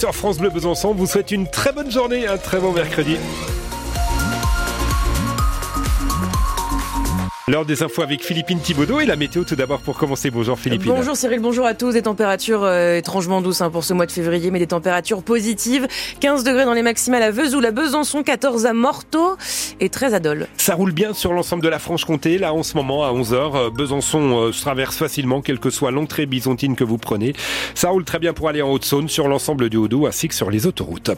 Sur France Bleu Besançon, vous souhaite une très bonne journée, un très bon mercredi. L'heure des infos avec Philippine Thibaudault et la météo tout d'abord pour commencer. Bonjour Philippine. Bonjour Cyril, bonjour à tous. Des températures étrangement douces pour ce mois de février, mais des températures positives. 15 degrés dans les maximales à Vesoul, à Besançon, 14 à Morteau et 13 à Dole. Ça roule bien sur l'ensemble de la Franche-Comté. Là en ce moment à 11h, Besançon se traverse facilement, quelle que soit l'entrée byzantine que vous prenez. Ça roule très bien pour aller en Haute-Saône, sur l'ensemble du Haut-Doubs ainsi que sur les autoroutes.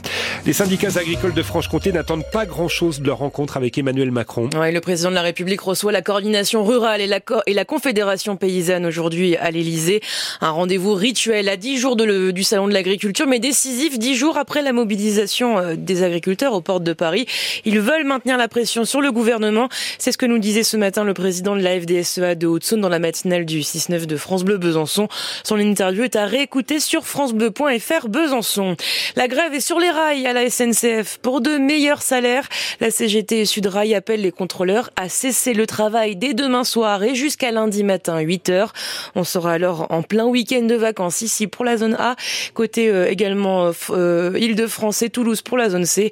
Les syndicats agricoles de Franche-Comté n'attendent pas grand-chose de leur rencontre avec Emmanuel Macron. Ouais, le président de la République reçoit la Coordination Rurale et la Confédération Paysanne aujourd'hui à l'Elysée. Un rendez-vous rituel à 10 jours du Salon de l'Agriculture, mais décisif 10 jours après la mobilisation des agriculteurs aux portes de Paris. Ils veulent maintenir la pression sur le gouvernement. C'est ce que nous disait ce matin le président de la FDSEA de Haute-Saône dans la matinale du 6-9 de France Bleu Besançon. Son interview est à réécouter sur francebleu.fr Besançon. La grève est sur les rails à la SNCF pour de meilleurs salaires. La CGT et Sud Rail appellent les contrôleurs à cesser le travail dès demain soir et jusqu'à lundi matin 8h. On sera alors en plein week-end de vacances ici pour la zone A, côté également Île-de-France et Toulouse pour la zone C.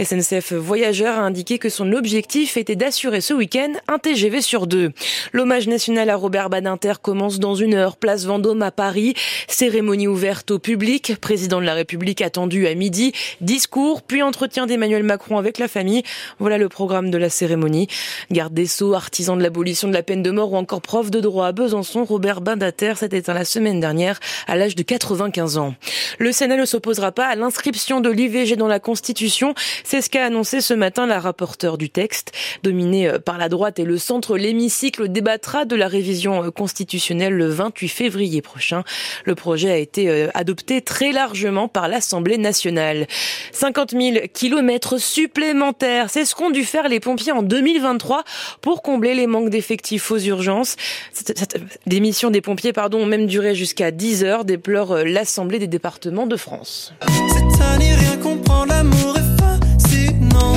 SNCF Voyageurs a indiqué que son objectif était d'assurer ce week-end un TGV sur deux. L'hommage national à Robert Badinter commence dans une heure, place Vendôme à Paris. Cérémonie ouverte au public, président de la République attendu à midi, discours, puis entretien d'Emmanuel Macron avec la famille. Voilà le programme de la cérémonie. Garde des Sceaux, artisans de l'abolition de la peine de mort ou encore prof de droit à Besançon, Robert Badinter s'est éteint la semaine dernière à l'âge de 95 ans. Le Sénat ne s'opposera pas à l'inscription de l'IVG dans la Constitution. C'est ce qu'a annoncé ce matin la rapporteure du texte. Dominée par la droite et le centre, l'hémicycle débattra de la révision constitutionnelle le 28 février prochain. Le projet a été adopté très largement par l'Assemblée nationale. 50 000 kilomètres supplémentaires, c'est ce qu'ont dû faire les pompiers en 2023 pour combler les manques d'effectifs aux urgences. Des missions des pompiers ont même duré jusqu'à 10 heures, déplore l'Assemblée des départements de France. Cette année, rien comprend, l'amour est fascinant.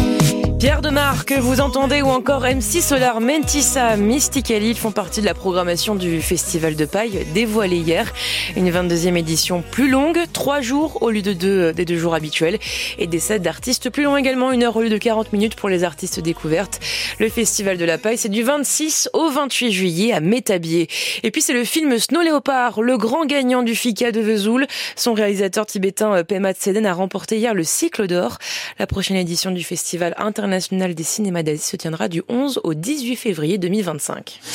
Pierre de Mar, que vous entendez, ou encore MC Solar, Mentissa, Mysticali font partie de la programmation du Festival de Paille dévoilé hier. Une 22e édition plus longue, 3 jours au lieu de des 2 jours habituels, et des sets d'artistes plus longs également, 1 heure au lieu de 40 minutes pour les artistes découvertes. Le Festival de la Paille, c'est du 26 au 28 juillet à Métabier. Et puis c'est le film Snow Léopard, le grand gagnant du FICA de Vesoul. Son réalisateur tibétain Pema Tseden a remporté hier le cycle d'or. La prochaine édition du Festival international des cinémas d'Asie se tiendra du 11 au 18 février 2025.